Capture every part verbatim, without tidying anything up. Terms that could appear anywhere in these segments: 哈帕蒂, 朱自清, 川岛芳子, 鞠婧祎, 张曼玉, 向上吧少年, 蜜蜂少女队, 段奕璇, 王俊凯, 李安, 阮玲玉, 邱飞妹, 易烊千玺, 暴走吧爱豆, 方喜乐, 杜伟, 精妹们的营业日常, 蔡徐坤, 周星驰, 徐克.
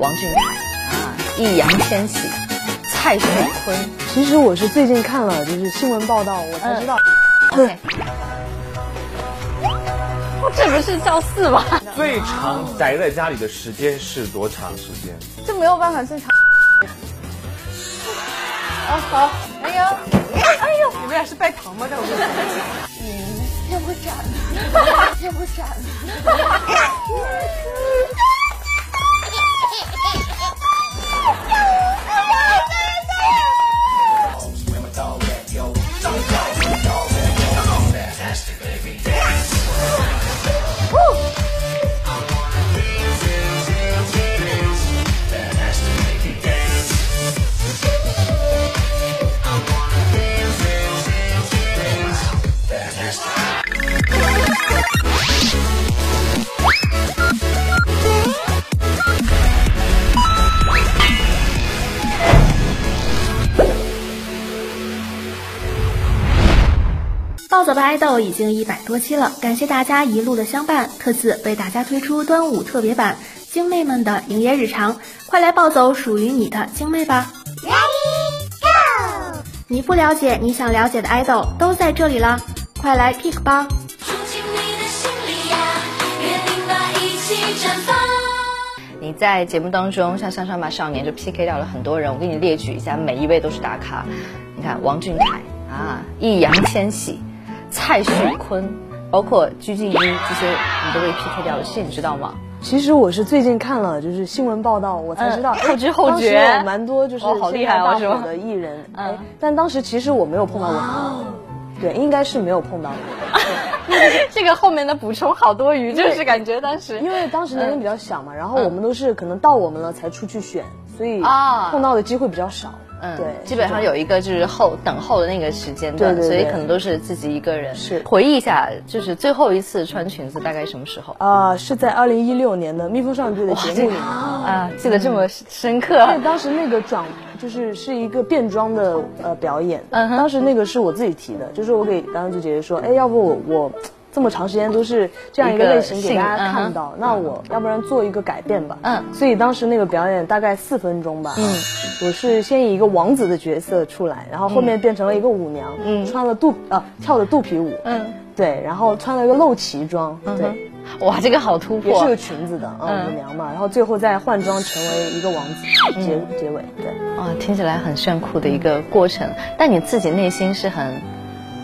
王俊凯啊，易烊千玺、蔡徐坤。其实我是最近看了就是新闻报道，我才知道。嗯、OK。这不是赵四吗？最长宅在家里的时间是多长时间？这没有办法最长。啊好，哎呦，哎呦，你们俩是拜堂吗？在我面前。你们要不斩？要不斩？暴走吧爱豆已经一百多期了，感谢大家一路的相伴，特此为大家推出端午特别版《精妹们的营业日常》，快来暴走属于你的精妹吧 ！Ready go！ 你不了解你想了解的爱豆都在这里了，快来 pick 吧！住进你的心里呀，约定吧，一起绽放。你在节目当中，像《向上吧少年》就 P K 掉了很多人，我给你列举一下，每一位都是大咖。你看王俊凯啊，易烊千玺。蔡徐坤，包括鞠婧祎这些，你都被 P K 掉了，是你知道吗？其实我是最近看了就是新闻报道，我才知道。后知后觉。当时有蛮多就是现在大火的艺人，嗯，但当时其实我没有碰到过。对，应该是没有碰到过。这个后面的补充好多余，就是感觉当时因为当时年龄比较小嘛，然后我们都是可能到我们了才出去选，所以碰到的机会比较少。嗯，对，基本上有一个就是后等候的那个时间段，对对对，所以可能都是自己一个人。是，回忆一下，就是最后一次穿裙子大概什么时候？啊、呃，是在二零一六年的《蜜蜂少女队》的节目里面啊，记得这么深刻。对、嗯，当时那个转就是是一个变装的呃表演，嗯，当时那个是我自己提的，就是我给当时姐姐说，哎，要不我我。这么长时间都是这样一个类型给大家看到，嗯、那我要不然做一个改变吧。嗯，所以当时那个表演大概四分钟吧。嗯，我是先以一个王子的角色出来，然后后面变成了一个舞娘，嗯，穿了肚啊跳的肚皮舞。嗯，对，然后穿了一个露脐装。嗯、对，哇，这个好突破。也是有裙子的啊，舞娘嘛，然后最后再换装成为一个王子，结、嗯、结尾。对，啊、哦，听起来很炫酷的一个过程，但你自己内心是很。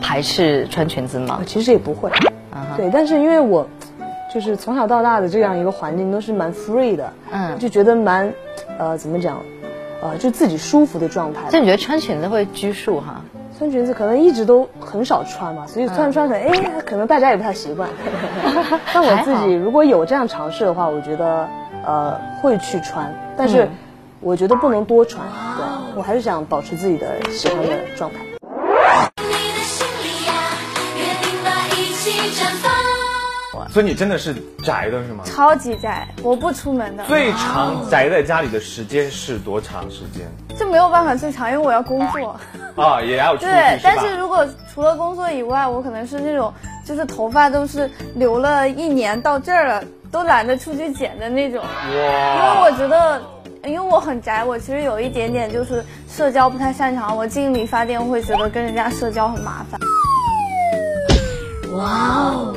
排斥穿裙子吗？其实也不会， uh huh. 对，但是因为我就是从小到大的这样一个环境都是蛮 free 的，嗯，就觉得蛮呃怎么讲，呃就自己舒服的状态。所以你觉得穿裙子会拘束哈？穿裙子可能一直都很少穿嘛，所以穿穿成、嗯、哎，可能大家也不太习惯。但我自己如果有这样尝试的话，我觉得呃会去穿，但是我觉得不能多穿，嗯、对我还是想保持自己的喜欢的状态。所以你真的是宅的是吗？超级宅，我不出门的。最长宅在家里的时间是多长时间？这没有办法最长，因为我要工作。啊，也要出去。对，但是如果除了工作以外，我可能是那种就是头发都是留了一年到这儿了，都懒得出去剪的那种。哇！因为我觉得。因为我很宅，我其实有一点点就是社交不太擅长。我进理发店会觉得跟人家社交很麻烦。哇哦！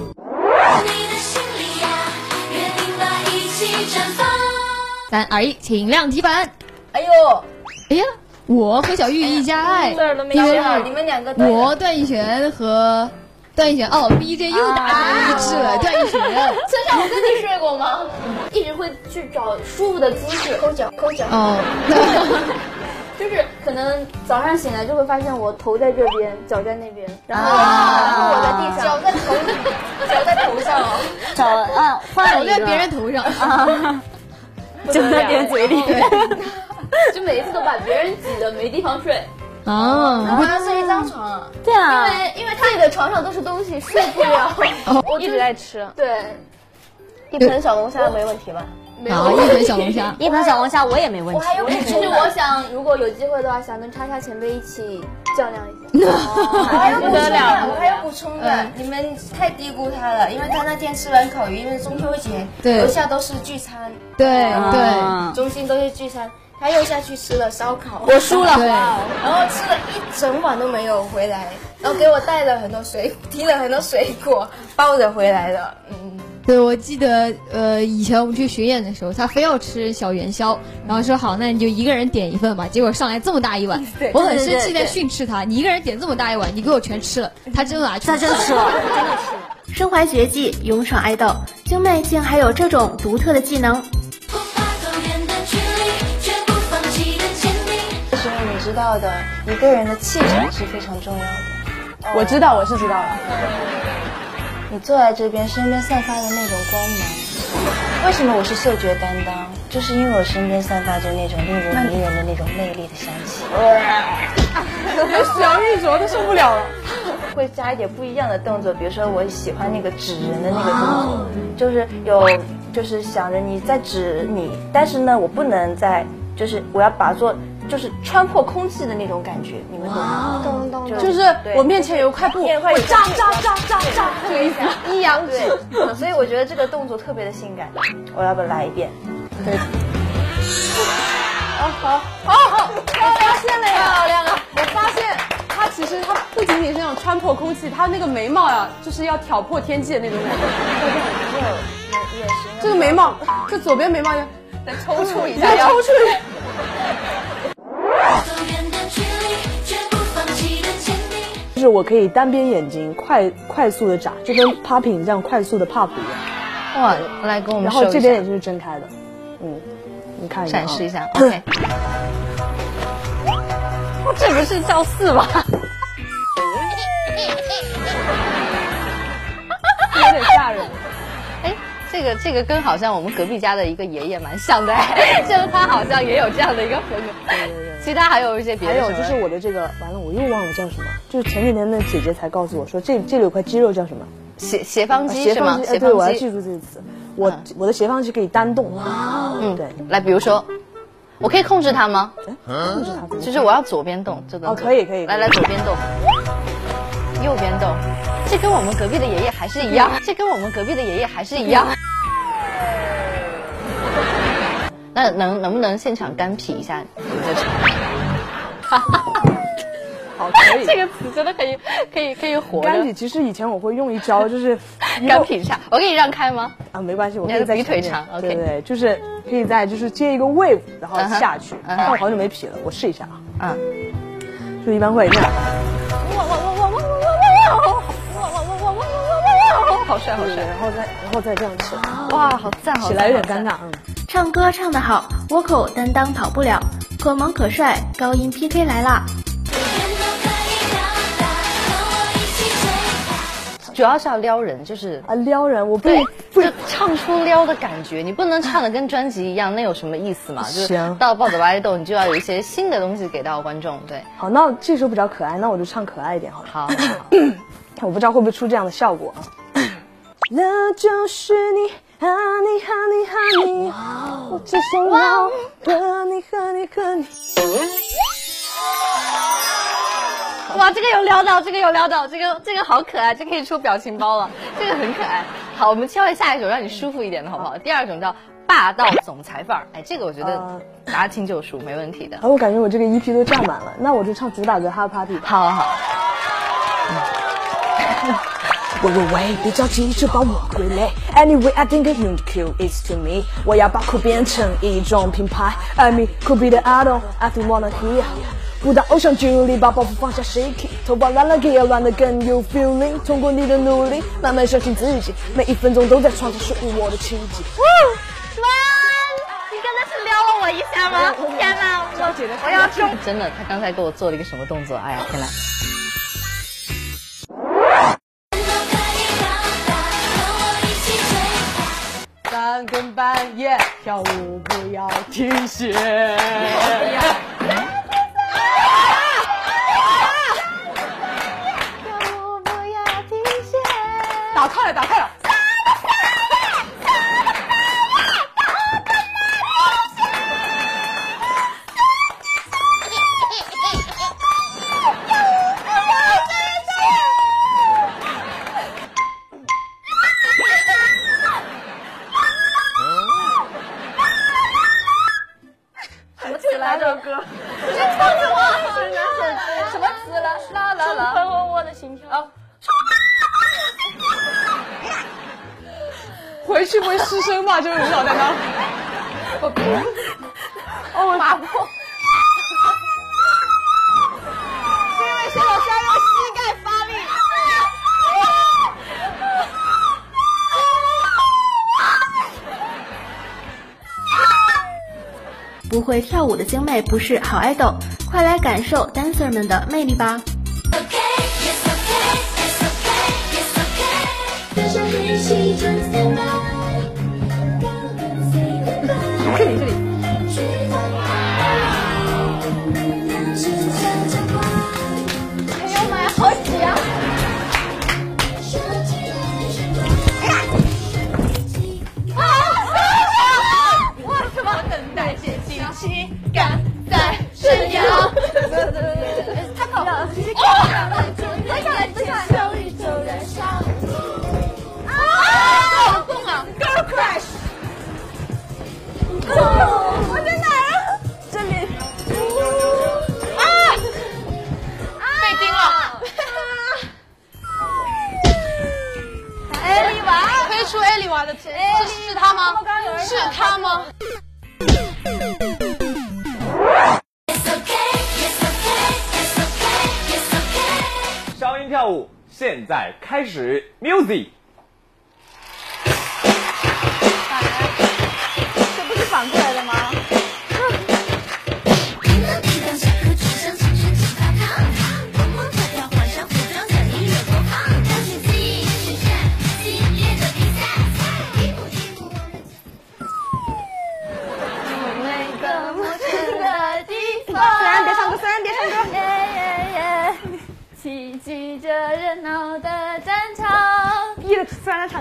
三二一，请亮题板。哎呦，哎呀，我和小玉一家爱，因为你们两个，我段奕璇和。段奕璇哦 ，B J 又打成一致了。段奕璇，村上，我跟你睡过吗？一直会去找舒服的姿势，抠脚，抠脚。哦，就是可能早上醒来就会发现我头在这边，脚在那边，然后我在地上，脚在头，脚在头上，脚啊，脚在别人头上啊，就在别人嘴里，就每一次都把别人挤得没地方睡。哦，我们睡一张床啊？对啊，因为因为他的床上都是东西，睡不了。我一直在吃。对，一盆小龙虾没问题吧？啊，一盆小龙虾，一盆小龙虾我也没问题。其实我想，如果有机会的话，想跟叉叉前辈一起较量一下。我还有补充的，我还有补充的，你们太低估他了，因为他那天吃完烤鱼，因为中秋节，楼下都是聚餐，对对，中心都是聚餐。 他又下去吃了烧烤，我输了，然后吃了一整晚都没有回来，然后给我带了很多水，提了很多水果，抱着回来了。嗯，对，我记得，呃，以前我们去巡演的时候，他非要吃小元宵，然后说好，那你就一个人点一份吧。结果上来这么大一碗，我很生气在训斥他，你一个人点这么大一碗，你给我全吃了，他真拿去，他真吃了，真的吃了。身怀绝技，勇闯爱豆，京妹竟还有这种独特的技能。 知道的，一个人的气场是非常重要的。Oh, 我知道，我是知道了。你坐在这边，身边散发的那种光芒，为什么我是嗅觉担当？就是因为我身边散发着那种令人迷人的那种魅力的香气。我小玉手都受不了了。会加一点不一样的动作，比如说我喜欢那个指人的那个动作， oh. 就是有，就是想着你在指你，但是呢，我不能在，就是我要把做。 就是穿破空气的那种感觉，你们懂吗？懂懂懂。就是我面前有一块布，我扎扎扎扎扎，这个意思。一阳指，所以我觉得这个动作特别的性感。我要不来一遍？对。啊好，好好，我发现了呀，漂亮啊！我发现他其实他不仅仅是那种穿破空气，他那个眉毛呀，就是要挑破天际的那种感觉。也也是。这个眉毛，这左边眉毛要再抽搐一下，抽搐。 就是我可以单边眼睛快快速的眨，就跟 popping 这样快速的 pop 一样。哇，来跟我们。然后这边眼睛是睁开的，嗯，你看一下。展示一下。OK。这不是赵四吧？有点吓人。哎，这个这个跟好像我们隔壁家的一个爷爷蛮像的，就是他好像也有这样的一个风格。 其他还有一些别的，还有就是我的这个，完了我又忘了叫什么，就是前几天那姐姐才告诉我说，这这里有块肌肉叫什么？斜斜方肌是吗？斜方肌，对，我要记住这个词。我我的斜方肌可以单动。哇，嗯，对。来，比如说，我可以控制它吗？控制它，就是我要左边动，这个哦，可以可以。来来，左边动，右边动，这跟我们隔壁的爷爷还是一样，这跟我们隔壁的爷爷还是一样。 那能能不能现场干皮一下你的场？哈哈，好可以。这个词真的可以，可以，可以活。干皮其实以前我会用一招，就是干劈叉。我可以让开吗？啊，没关系，我可以在。你腿长 ，OK。对对，就是可以在就是接一个 wave， 然后下去。但我好久没劈了，我试一下啊。啊，就一般会这样。哇哇哇哇哇哇哇哇！哇哇哇哇哇哇哇！好帅好帅！然后再然后再这样起来。哇，好赞好赞！起来有点尴尬，嗯。 唱歌唱得好，倭寇担当跑不了，可萌可帅，高音 P K 来啦！主要是要撩人，就是啊撩人，我不不唱出撩的感觉，你不能唱的跟专辑一样，那有什么意思嘛？就是到暴走吧爱豆，你就要有一些新的东西给到观众。对，好，那这首比较可爱，那我就唱可爱一点好了。好，我不知道会不会出这样的效果啊。那就是你。 Honey, honey, honey， 我只想要和你和你和你。哇，这个有撩到，这个有撩到，这个这个好可爱，这可以出表情包了，这个很可爱。好，我们切换下一首，让你舒服一点的好不好？第二种叫霸道总裁范儿，哎，这个我觉得大家听就熟，没问题的。啊，我感觉我这个 E P 都占满了，那我就唱主打歌《哈帕蒂》。好好好。 喂喂喂，别着急，这把我归类。Anyway, I think you cool is to me。我要把酷变成一种品牌。I mean, could be the idol, I do wanna hear。不到偶像剧里把包袱放下 ，shake it。头发乱了，给要乱得更有 feeling。通过你的努力，慢慢相信自己，每一分钟都在创造属于我的奇迹。哇，你刚才是撩了我一下吗？天哪，我我要中！真的，他刚才给我做了一个什么动作？哎呀，天哪！ 三更半夜跳舞不要停歇。跳舞不要停歇。打开了，打开了。三更半夜，三更半夜，打开来首歌，你唱什么？什么词了？啦啦啦！春风我的心跳。啊！回去不会失声吧？就是舞蹈在那。我哭。哦，我麻过。 谢老师要膝盖发力，不会跳舞的精妹不是好爱豆，快来感受 dancer 们的魅力吧！这里这里。 敢在沈阳，他搞不好直接干下来，蹲下来，蹲下来，手与手燃烧。啊！动啊 ，Girl Crush。我在哪儿？这里。啊！被叮了。艾丽娃，飞出艾丽娃的天，是他吗？是他吗？ 消音跳舞，现在开始 ，music。这不是反过来的吗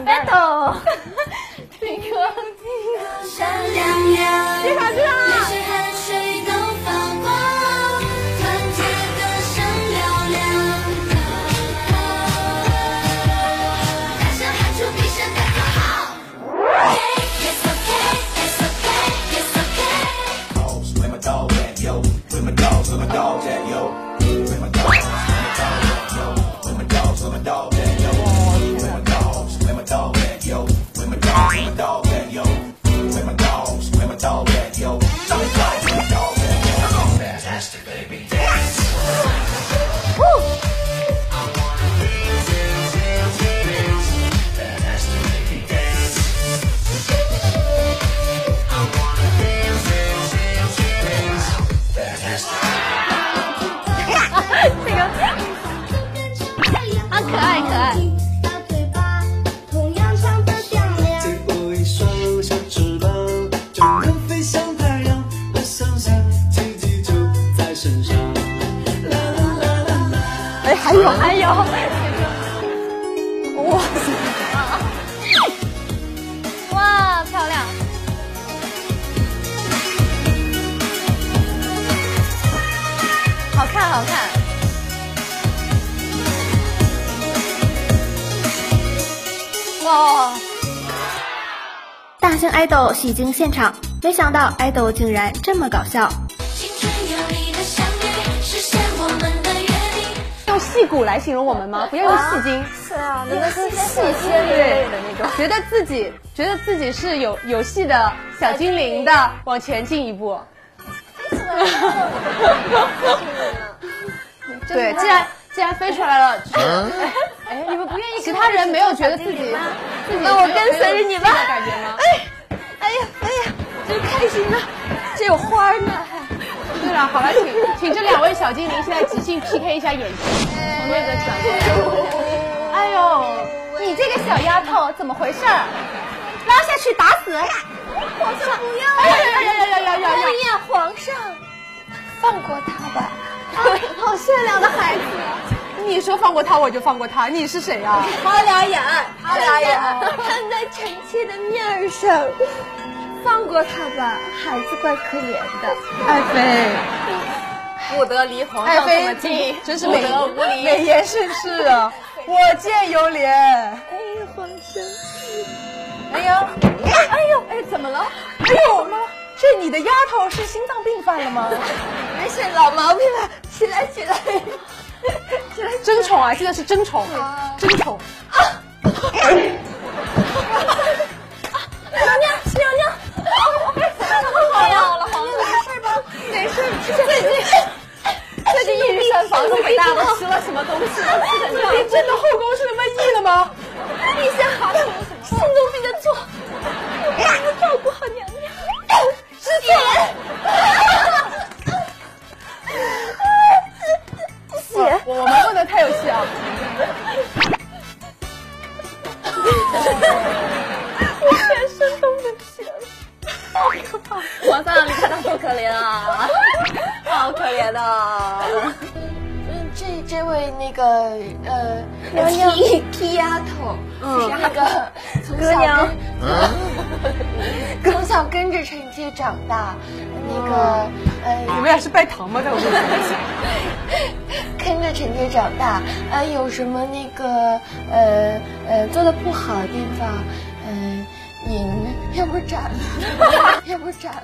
？battle， 天空地闪亮亮，接上去了。泪水汗水都放光，团结歌声嘹亮。大声喊出必胜的口号。It's okay, it's okay, it's okay. Dogs with my dog at yo, with my dogs with my dog at yo, with my dogs with my dog at yo, with my dogs with my dog at yo. 还有还有，哇塞！哇，漂亮！好看好看！哇！大型爱豆戏精现场，没想到爱豆竟然这么搞笑。 戏骨来形容我们吗？不要用戏精。对啊，你们是戏仙类的那种，觉得自己觉得自己是有有戏的小精灵的，往前进一步。对，既然既然飞出来了，哎，你们不愿意，其他人没有觉得自己自己那我跟随着你吧，感觉吗？哎，哎呀，哎呀，真开心呐，这有花呢。 对了，好了，请请这两位小精灵现在即兴 P K 一下演技，从那个转过来。哎呦，你这个小丫头怎么回事？拉下去打死！皇上不要！哎呀呀呀呀呀！不要皇上，放过他吧！好善良的孩子。你说放过他，我就放过他。你是谁呀？他俩眼，他俩眼，看在臣妾的面上。 放过他吧，孩子怪可怜的。爱妃，不得离皇上这么近，真是美德无离，美言盛世啊！我见犹怜。哎呀，皇上！哎呀，哎呦，哎，怎么了？哎呦，这你的丫头是心脏病犯了吗？没事，老毛病了，起来起来，起来！争宠啊，这个是争宠，争宠。娘娘，娘娘，好了好了好了，没事吧？没事，最近最近一日三房东北大都吃了什么东西？最近真的后宫是瘟疫了吗？陛下好，什么奴婢的错，我不能照顾好娘娘。 是姐，我我们不能太有戏啊！我全身都流血了，好可怕！皇上，你看他多可怜啊，好可怜啊！嗯，这这位那个呃，娘娘皮丫头，嗯，那个哥娘。 从小跟着臣妾长大，那个呃，你们俩是拜堂吗？在我面前，跟着臣妾长大，呃，有什么那个呃呃做的不好的地方，嗯、呃，您要不斩，要不斩。